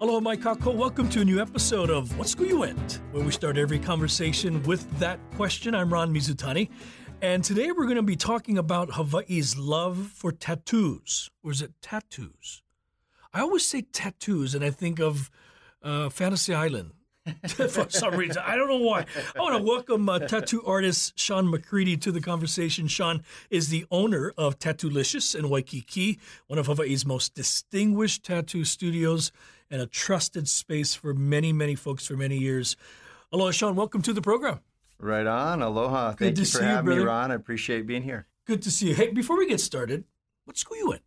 Hello, my kako. Welcome to a new episode of What School You Went, where we start every conversation with that question. I'm Ron Mizutani, and today we're going to be talking about Hawaii's love for tattoos. Or is it tattoos? I always say tattoos, and I think of Fantasy Island for some reason. I don't know why. I want to welcome tattoo artist Sean McCready to the conversation. Sean is the owner of Tattoolicious in Waikiki, one of Hawaii's most distinguished tattoo studios, and a trusted space for many, many folks for many years. Aloha, Sean. Welcome to the program. Right on. Aloha. Thank you for having me, Ron. I appreciate being here. Good to see you. Hey, before we get started, what school you went?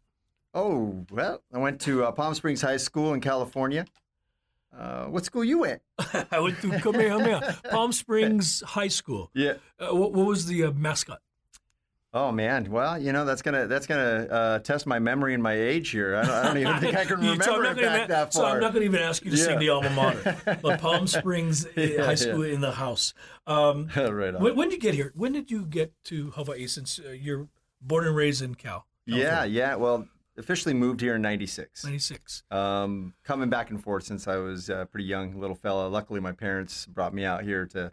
Oh, well, I went to Palm Springs High School in California. What school you went? I went to Kamehameha, Palm Springs High School. Yeah. What was the mascot? Oh man, well, you know that's gonna test my memory and my age here. I don't even think I can remember that far. So I'm not gonna even ask you to sing the alma mater. But Palm Springs High School in the house. Right on. When did you get here? When did you get to Hawaii? Since you're born and raised in Cal. California. Yeah. Well, officially moved here in '96. Coming back and forth since I was a pretty young little fella. Luckily, my parents brought me out here to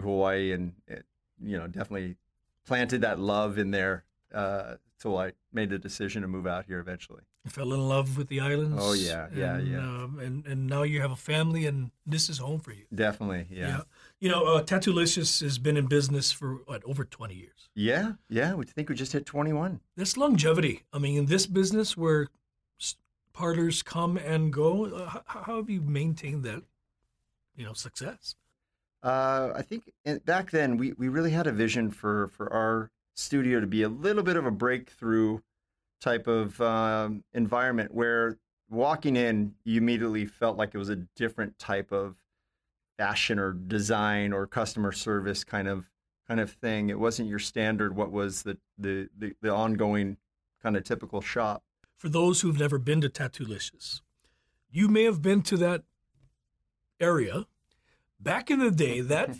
Hawaii, and it, definitely planted that love in there till I made the decision to move out here eventually. You fell in love with the islands? Oh, yeah. And now you have a family, and this is home for you. Definitely, yeah. Tattoolicious has been in business for, over 20 years? Yeah, we think we just hit 21. That's longevity. I mean, in this business where parlors come and go, how have you maintained that, success? I think back then we really had a vision for our studio to be a little bit of a breakthrough type of environment where walking in, you immediately felt like it was a different type of fashion or design or customer service kind of thing. It wasn't your standard, what was the ongoing kind of typical shop. For those who've never been to Tattoolicious, you may have been to that area. Back in the day, that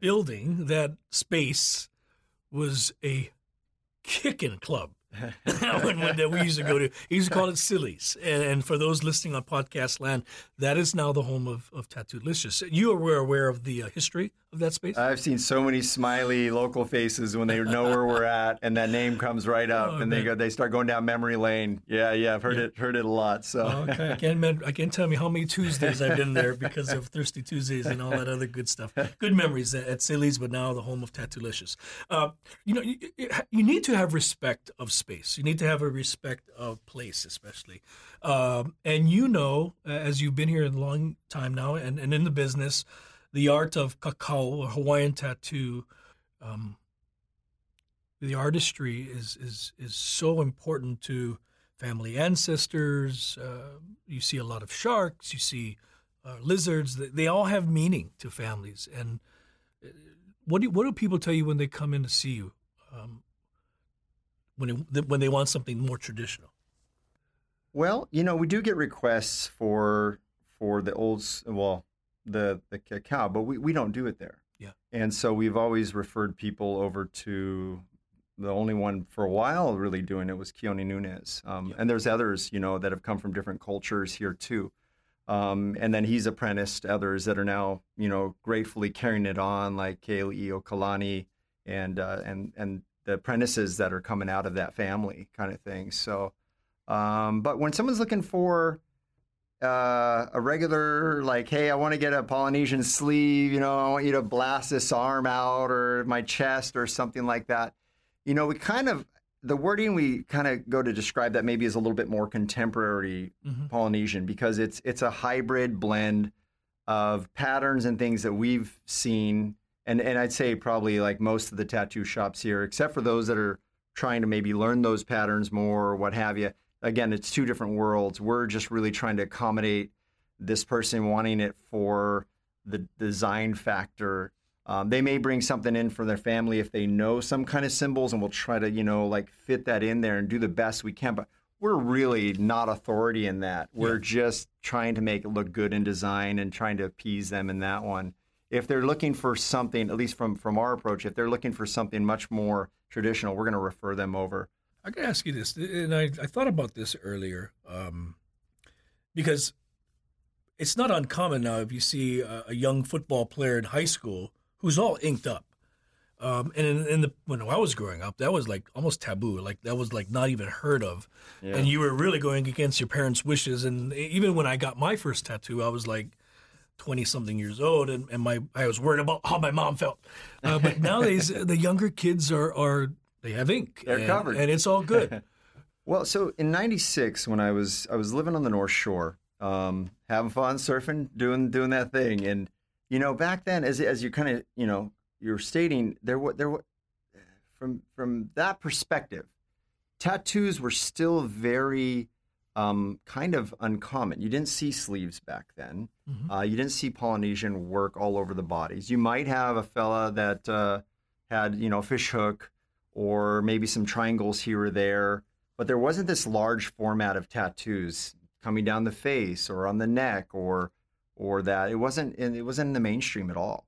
building, that space, was a kicking club. when we used to go to, he used to call it Silly's. And for those listening on podcast land, that is now the home of Tattoolicious. You were aware of the history of that space? I've seen so many smiley local faces when they know where we're at, and that name comes right up, they start going down memory lane. Yeah, I've heard it a lot. So okay. I can't tell you how many Tuesdays I've been there because of Thirsty Tuesdays and all that other good stuff. Good memories at Silly's, but now the home of Tattoolicious. You need to have respect of space. You need to have a respect of place, especially. And as you've been here a long time now and in the business, the art of kakau or Hawaiian tattoo, the artistry is so important to family ancestors. You see a lot of sharks. You see lizards. They all have meaning to families. And what do people tell you when they come in to see you? When they want something more traditional? Well, we do get requests for the old, well, the cacao, but we don't do it there. Yeah. And so we've always referred people over to the only one for a while really doing it was Keone Nunes. And there's others, that have come from different cultures here too. And then he's apprenticed others that are now, gratefully carrying it on, like Kalei Okalani and the apprentices that are coming out of that family kind of thing. So, but when someone's looking for a regular, like, hey, I want to get a Polynesian sleeve, I want you to blast this arm out or my chest or something like that, the wording we kind of go to describe that maybe is a little bit more contemporary Polynesian, because it's a hybrid blend of patterns and things that we've seen. And I'd say probably like most of the tattoo shops here, except for those that are trying to maybe learn those patterns more or what have you. Again, it's two different worlds. We're just really trying to accommodate this person wanting it for the design factor They may bring something in for their family if they know some kind of symbols, and we'll try to, like fit that in there and do the best we can. But we're really not authority in that. We're just trying to make it look good in design and trying to appease them in that one. If they're looking for something, at least from our approach, if they're looking for something much more traditional, we're going to refer them over. I got to ask you this, and I thought about this earlier, because it's not uncommon now if you see a young football player in high school who's all inked up. And when I was growing up, that was like almost taboo. Like that was like not even heard of. Yeah. And you were really going against your parents' wishes. And even when I got my first tattoo, I was like 20 something years old. And I was worried about how my mom felt. But nowadays, the younger kids they have ink. They're covered. And it's all good. Well, so in 96, when I was living on the North Shore, having fun, surfing, doing that thing. And, back then, as you kind of, you're stating, from that perspective, tattoos were still very kind of uncommon. You didn't see sleeves back then. Mm-hmm. You didn't see Polynesian work all over the bodies. You might have a fella that had, a fish hook or maybe some triangles here or there, but there wasn't this large format of tattoos coming down the face or on the neck or that. It wasn't in the mainstream at all.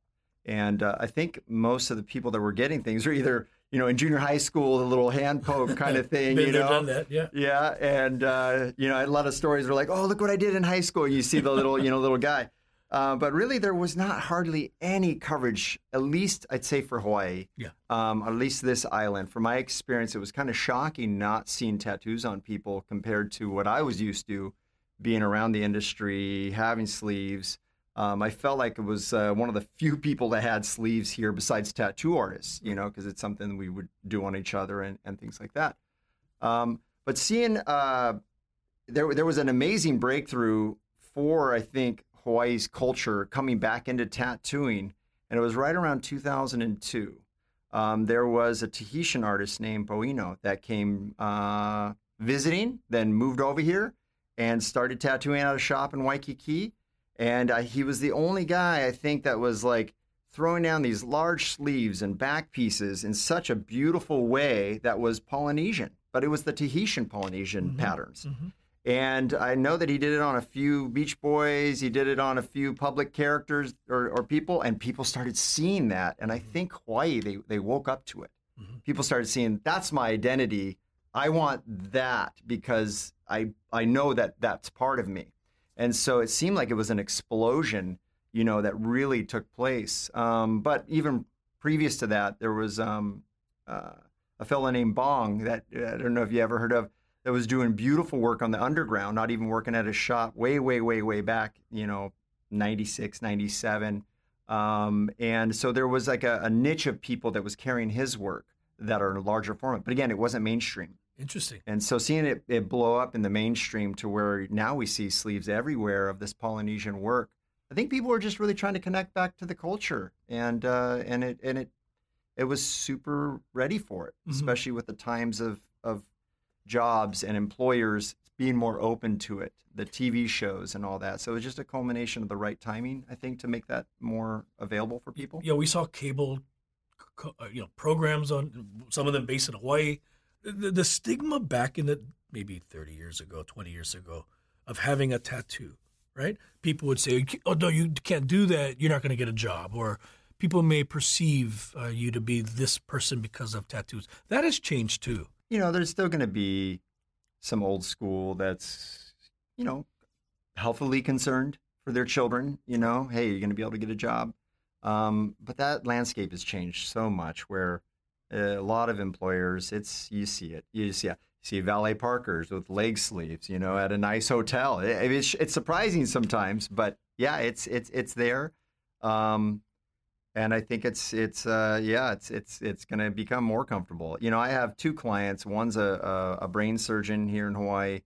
And I think most of the people that were getting things were either, in junior high school, a little hand poke kind of thing, Done that, yeah. Yeah, and, a lot of stories were like, oh, look what I did in high school. You see the little, little guy. But really, there was not hardly any coverage, at least I'd say for Hawaii, at least this island. From my experience, it was kind of shocking not seeing tattoos on people compared to what I was used to, being around the industry, having sleeves. I felt like it was one of the few people that had sleeves here besides tattoo artists, because it's something we would do on each other and things like that. But seeing there was an amazing breakthrough for, I think, Hawaii's culture coming back into tattooing. And it was right around 2002. There was a Tahitian artist named Boino that came visiting, then moved over here and started tattooing out of a shop in Waikiki. And he was the only guy, I think, that was like throwing down these large sleeves and back pieces in such a beautiful way that was Polynesian, but it was the Tahitian Polynesian patterns. Mm-hmm. And I know that he did it on a few Beach Boys. He did it on a few public characters or people, and people started seeing that. And I think Hawaii, they woke up to it. Mm-hmm. People started seeing, that's my identity. I want that because I know that that's part of me. And so it seemed like it was an explosion, that really took place. But even previous to that, there was a fellow named Bong that I don't know if you ever heard of, that was doing beautiful work on the underground, not even working at a shop way back, 96, 97. And so there was like a niche of people that was carrying his work that are in a larger format. But again, it wasn't mainstream. Interesting. And so seeing it blow up in the mainstream to where now we see sleeves everywhere of this Polynesian work, I think people are just really trying to connect back to the culture, and it was super ready for it, especially with the times of jobs and employers being more open to it, the TV shows and all that. So it was just a culmination of the right timing, I think, to make that more available for people. Yeah, we saw cable, programs on some of them based in Hawaii. The stigma back in the maybe 30 years ago, 20 years ago, of having a tattoo, right? People would say, oh, no, you can't do that. You're not going to get a job. Or people may perceive you to be this person because of tattoos. That has changed too. There's still going to be some old school that's, healthily concerned for their children. Hey, you're going to be able to get a job. But that landscape has changed so much where a lot of employers, you see valet parkers with leg sleeves, at a nice hotel. It's surprising sometimes, but yeah, it's there, and I think it's going to become more comfortable. I have two clients. One's a brain surgeon here in Hawaii,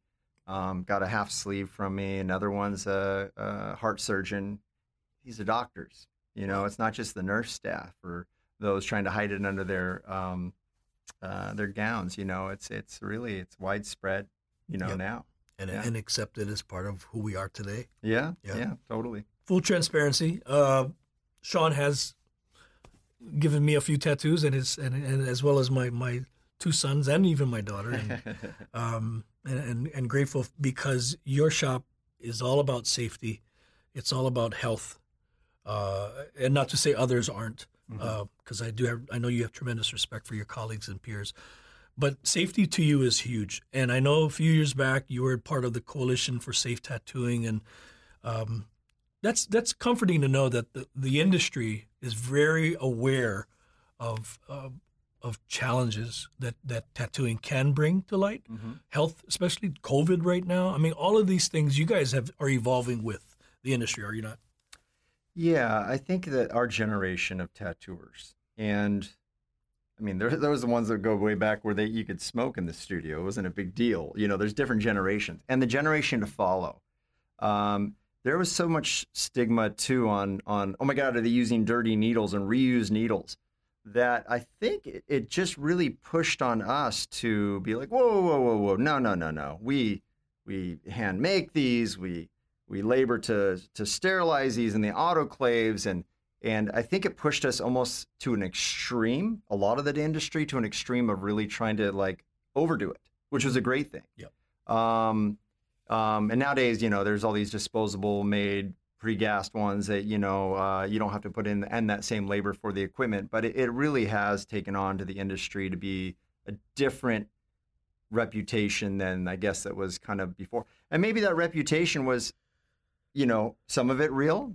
got a half sleeve from me. Another one's a heart surgeon. These are doctors. It's not just the nurse staff or those trying to hide it under their gowns, it's really widespread, now. And accepted as part of who we are today. Yeah, totally. Full transparency. Sean has given me a few tattoos, and his and as well as my two sons and even my daughter, and grateful because your shop is all about safety, it's all about health, and not to say others aren't, because I know you have tremendous respect for your colleagues and peers, but safety to you is huge. And I know a few years back you were part of the Coalition for Safe Tattooing, and that's comforting to know that the industry is very aware of challenges that tattooing can bring to light, health, especially COVID right now. I mean, all of these things you guys are evolving with the industry, are you not? Yeah, I think that our generation of tattooers, and I mean, there was the ones that go way back where you could smoke in the studio. It wasn't a big deal. You know, there's different generations, and the generation to follow. There was so much stigma too on oh my God, are they using dirty needles and reused needles? That I think it just really pushed on us to be like, whoa, no. We hand make these. We labor to sterilize these in the autoclaves, and I think it pushed us almost to an extreme, a lot of that industry, to an extreme of really trying to like overdo it, which was a great thing. Yep. And nowadays, you know, there's all these disposable made pre-gassed ones that, you know, you don't have to put in and that same labor for the equipment, but it really has taken on to the industry to be a different reputation than I guess that was kind of before. And maybe that reputation was, you know, some of it real.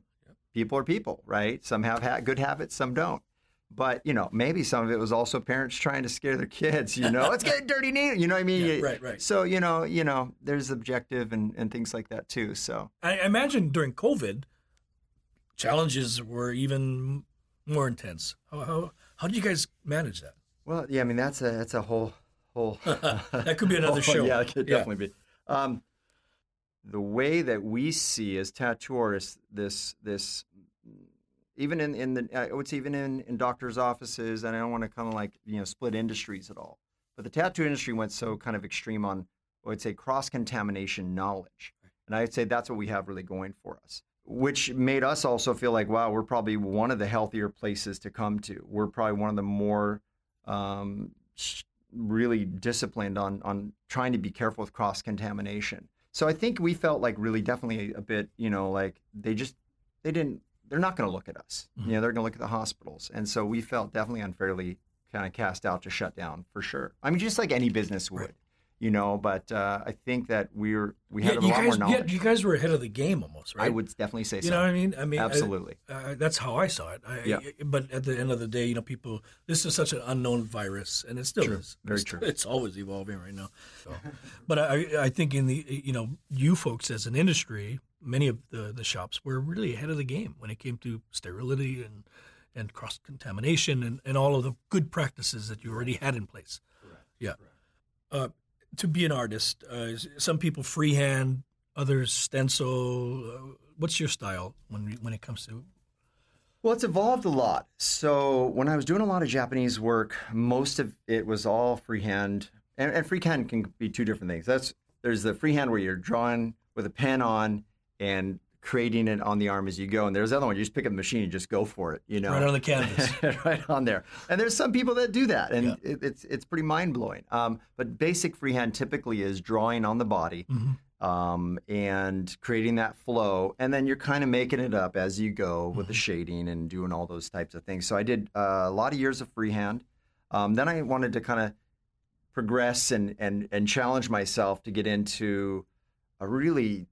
People are people, right? Some have good habits, some don't. But, you know, maybe some of it was also parents trying to scare their kids, you know, let's get a dirty needle, you know what I mean? Yeah, right. So, you know, there's objective and things like that too, so. I imagine during COVID, challenges were even more intense. How did you guys manage that? Well, yeah, I mean, that's a whole. That could be another show. Yeah, it could definitely be. The way that we see as tattoo artists, this even in the I would say even in doctors' offices, and I don't want to kind of like, you know, split industries at all, but the tattoo industry went so kind of extreme on I would say cross contamination knowledge, and I'd say that's what we have really going for us, which made us also feel like, wow, we're probably one of the healthier places to come to. We're probably one of the more really disciplined on trying to be careful with cross contamination. So I think we felt like really definitely a bit, you know, like they're not going to look at us. Mm-hmm. You know, they're going to look at the hospitals. And so we felt definitely unfairly kind of cast out to shut down for sure. I mean, just like any business would, you know, but I think that we had a lot more knowledge. Yeah, you guys were ahead of the game almost, right? I would definitely say so. You know what I mean? Absolutely. That's how I saw it. But at the end of the day, you know, people, this is such an unknown virus, and it still is. Very true. It's always evolving right now. So. But I think in the, you know, you folks as an industry, many of the shops were really ahead of the game when it came to sterility and cross-contamination and all of the good practices that you already had in place. Correct. Yeah. Correct. To be an artist, some people freehand, others stencil. What's your style when it comes to? Well, it's evolved a lot. So when I was doing a lot of Japanese work, most of it was all freehand, and freehand can be two different things. There's the freehand where you're drawing with a pen on and creating it on the arm as you go. And there's the other one, you just pick up the machine and just go for it, you know. Right on the canvas. Right on there. And there's some people that do that, and it's pretty mind-blowing. But basic freehand typically is drawing on the body and creating that flow, and then you're kind of making it up as you go with the shading and doing all those types of things. So I did a lot of years of freehand. Then I wanted to kind of progress and challenge myself to get into a really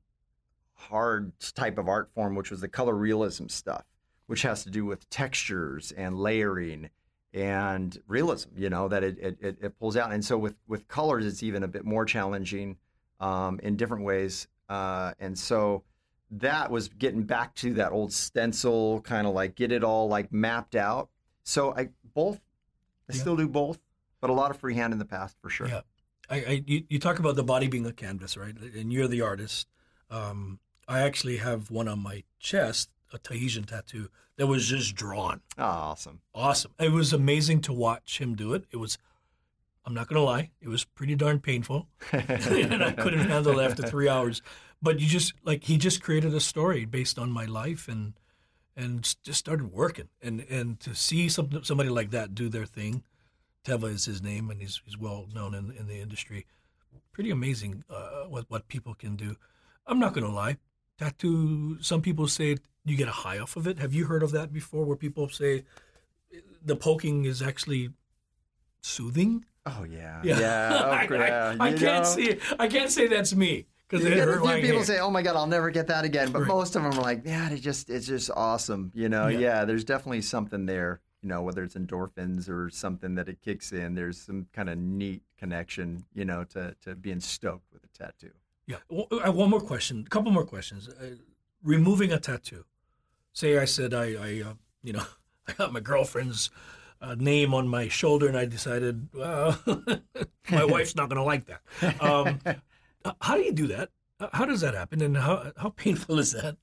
hard type of art form, which was the color realism stuff, which has to do with textures and layering and realism, you know, that it pulls out. And so with colors, it's even a bit more challenging in different ways. And so that was getting back to that old stencil, kind of like get it all like mapped out. So I still do both, but a lot of freehand in the past for sure. Yeah, you talk about the body being a canvas, right? And you're the artist. I actually have one on my chest, a Tahitian tattoo, that was just drawn. Oh, awesome. It was amazing to watch him do it. It was, I'm not going to lie, it was pretty darn painful. And I couldn't handle it after 3 hours. But he just created a story based on my life and and just started working. And to see somebody like that do their thing, Teva is his name, and he's well known in the industry. Pretty amazing what people can do. I'm not going to lie. Tattoo, some people say you get a high off of it. Have you heard of that before, where people say the poking is actually soothing? Oh, yeah. Yeah. Yeah. Oh, crap. I can't say that's me. Because people say, oh, my God, I'll never get that again. But most of them are like, yeah, it's just awesome. You know, yeah, there's definitely something there. You know, whether it's endorphins or something that it kicks in, there's some kind of neat connection, you know, to being stoked with a tattoo. Yeah. One more question, a couple more questions. Removing a tattoo. Say I said I got my girlfriend's name on my shoulder and I decided, well, my wife's not going to like that. How do you do that? How does that happen? And how painful is that?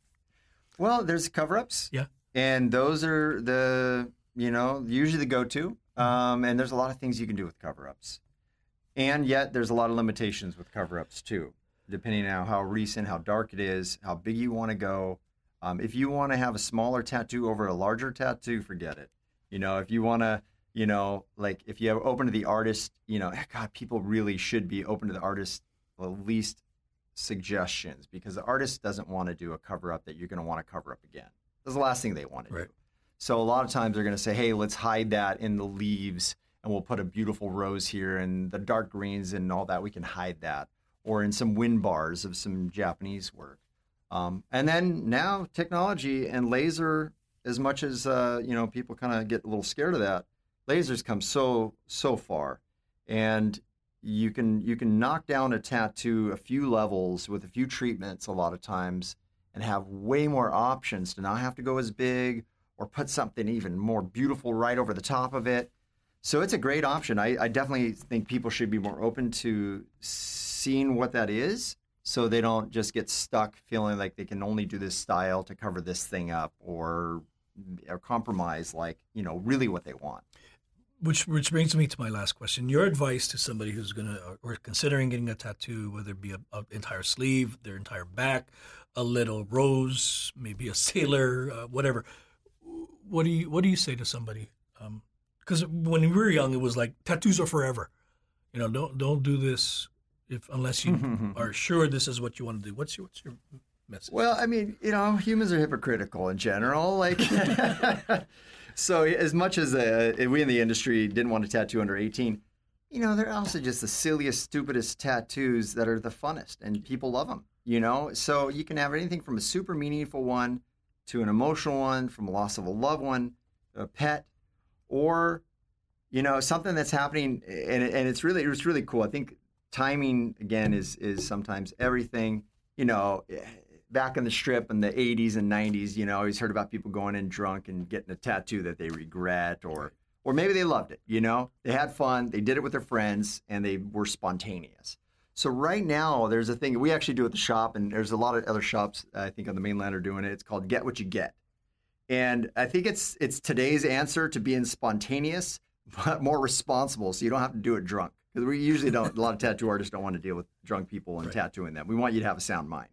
Well, there's cover-ups. Yeah. And those are usually the go-to. And there's a lot of things you can do with cover-ups. And yet there's a lot of limitations with cover-ups too, depending on how recent, how dark it is, how big you want to go. If you want to have a smaller tattoo over a larger tattoo, forget it. You know, if you want to, you know, like if you're open to the artist, you know, God, people really should be open to the artist at least suggestions, because the artist doesn't want to do a cover-up that you're going to want to cover up again. That's the last thing they want to do. So a lot of times they're going to say, hey, let's hide that in the leaves and we'll put a beautiful rose here and the dark greens and all that. We can hide that. Or in some wind bars of some Japanese work. And then now technology and laser, as much as, people kind of get a little scared of that, lasers come so far. And you can knock down a tattoo a few levels with a few treatments a lot of times and have way more options to not have to go as big or put something even more beautiful right over the top of it. So it's a great option. I definitely think people should be more open to seeing what that is, so they don't just get stuck feeling like they can only do this style to cover this thing up or compromise, like, you know, really what they want. Which brings me to my last question. Your advice to somebody who's considering getting a tattoo, whether it be an entire sleeve, their entire back, a little rose, maybe a sailor, whatever. What do you say to somebody? Because when we were young, it was like tattoos are forever. You know, don't do this unless you are sure this is what you want to do. What's your message? Well, I mean, you know, humans are hypocritical in general. Like, so as much as we in the industry didn't want to tattoo under 18, you know, they're also just the silliest, stupidest tattoos that are the funnest, and people love them. You know, so you can have anything from a super meaningful one to an emotional one, from a loss of a loved one, a pet, or, you know, something that's happening, and it's really cool. I think timing, again, is sometimes everything. You know, back in the strip in the 80s and 90s, you know, I always heard about people going in drunk and getting a tattoo that they regret, or maybe they loved it, you know. They had fun, they did it with their friends, and they were spontaneous. So right now, there's a thing we actually do at the shop, and there's a lot of other shops, I think, on the mainland are doing it. It's called Get What You Get. And I think it's today's answer to being spontaneous, but more responsible, so you don't have to do it drunk. Because we usually don't, a lot of tattoo artists don't want to deal with drunk people and tattooing them. We want you to have a sound mind.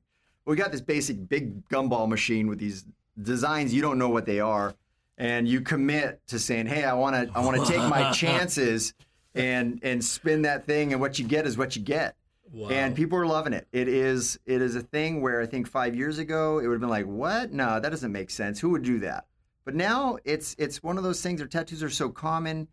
We got this basic big gumball machine with these designs. You don't know what they are. And you commit to saying, hey, I want to take my chances and spin that thing. And what you get is what you get. Wow. And people are loving it. It is a thing where I think 5 years ago, it would have been like, what? No, that doesn't make sense. Who would do that? But now it's one of those things where tattoos are so common.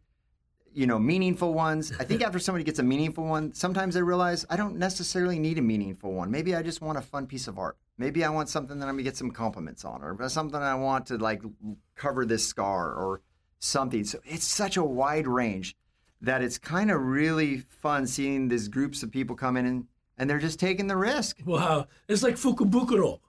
You know, meaningful ones. I think after somebody gets a meaningful one, sometimes they realize I don't necessarily need a meaningful one. Maybe I just want a fun piece of art. Maybe I want something that I'm going to get some compliments on, or something I want to, like, cover this scar or something. So it's such a wide range that it's kind of really fun seeing these groups of people come in and they're just taking the risk. Wow. It's like Fukubukuro.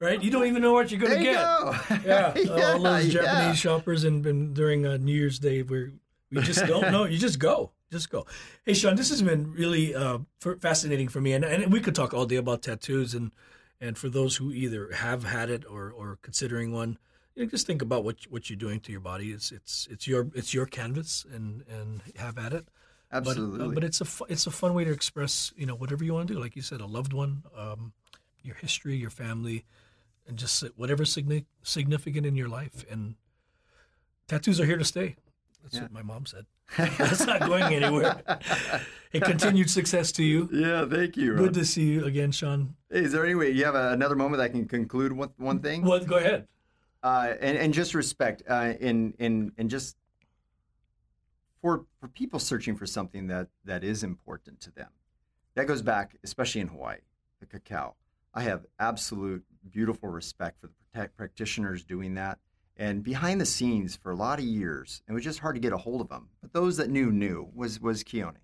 Right? You don't even know what you're going to get. There you go. Yeah. All those Japanese shoppers and during New Year's Day we're... You just don't know. You just go. Just go. Hey, Sean, this has been really fascinating for me. And we could talk all day about tattoos. And for those who either have had it or considering one, you know, just think about what you're doing to your body. It's your canvas and have at it. Absolutely. But it's a fun way to express, you know, whatever you want to do. Like you said, a loved one, your history, your family. and just whatever's significant in your life. And tattoos are here to stay. That's what my mom said. That's not going anywhere. Hey, continued success to you. Yeah, thank you, Ron. Good to see you again, Sean. Hey, is there any way you have another moment I can conclude one thing? Well, go ahead. And just respect, and just for people searching for something that is important to them. That goes back, especially in Hawaii, the cacao. I have absolute beautiful respect for the practitioners doing that. And behind the scenes for a lot of years, it was just hard to get a hold of them. But those that knew was Keone.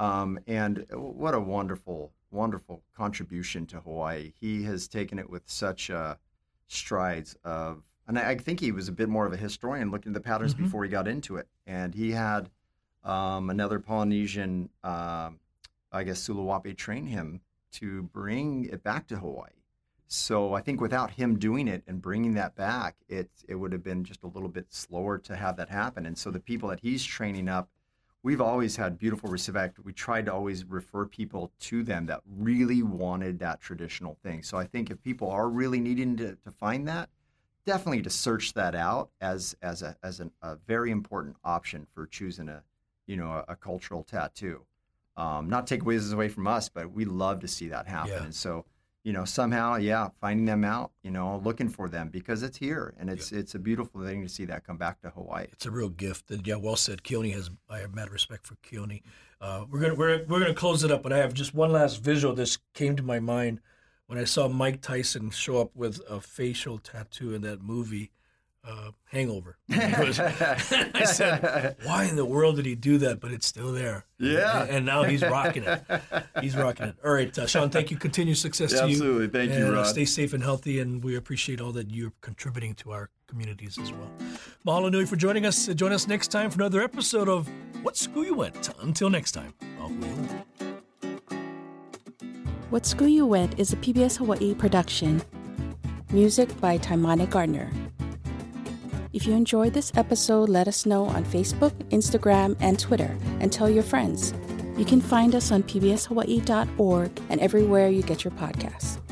Yep. And what a wonderful, wonderful contribution to Hawaii. He has taken it with such strides of, and I think he was a bit more of a historian looking at the patterns before he got into it. And he had another Polynesian, Sulawapé trained him to bring it back to Hawaii. So I think without him doing it and bringing that back, it would have been just a little bit slower to have that happen. And so the people that he's training up, we've always had beautiful respect. We tried to always refer people to them that really wanted that traditional thing. So I think if people are really needing to find that, definitely to search that out as a very important option for choosing a cultural tattoo. Not take whizzes away from us, but we love to see that happen. Yeah. And so. Somehow, finding them out, looking for them because it's here. And it's a beautiful thing to see that come back to Hawaii. It's a real gift. And well said. Keone I have mad respect for Keone. We're gonna close it up, but I have just one last visual. This came to my mind when I saw Mike Tyson show up with a facial tattoo in that movie, Hangover. I said, why in the world did he do that? But it's still there. Yeah. And now he's rocking it. All right, Sean, thank you. Continued success to you. Absolutely. Thank you, Ron. Stay safe and healthy, and we appreciate all that you're contributing to our communities as well. Mahalo nui for joining us. Join us next time for another episode of What School You Went. Until next time. What School You Went is a PBS Hawaii production. Music by Taimane Gardner. If you enjoyed this episode, let us know on Facebook, Instagram, and Twitter, and tell your friends. You can find us on pbshawaii.org and everywhere you get your podcasts.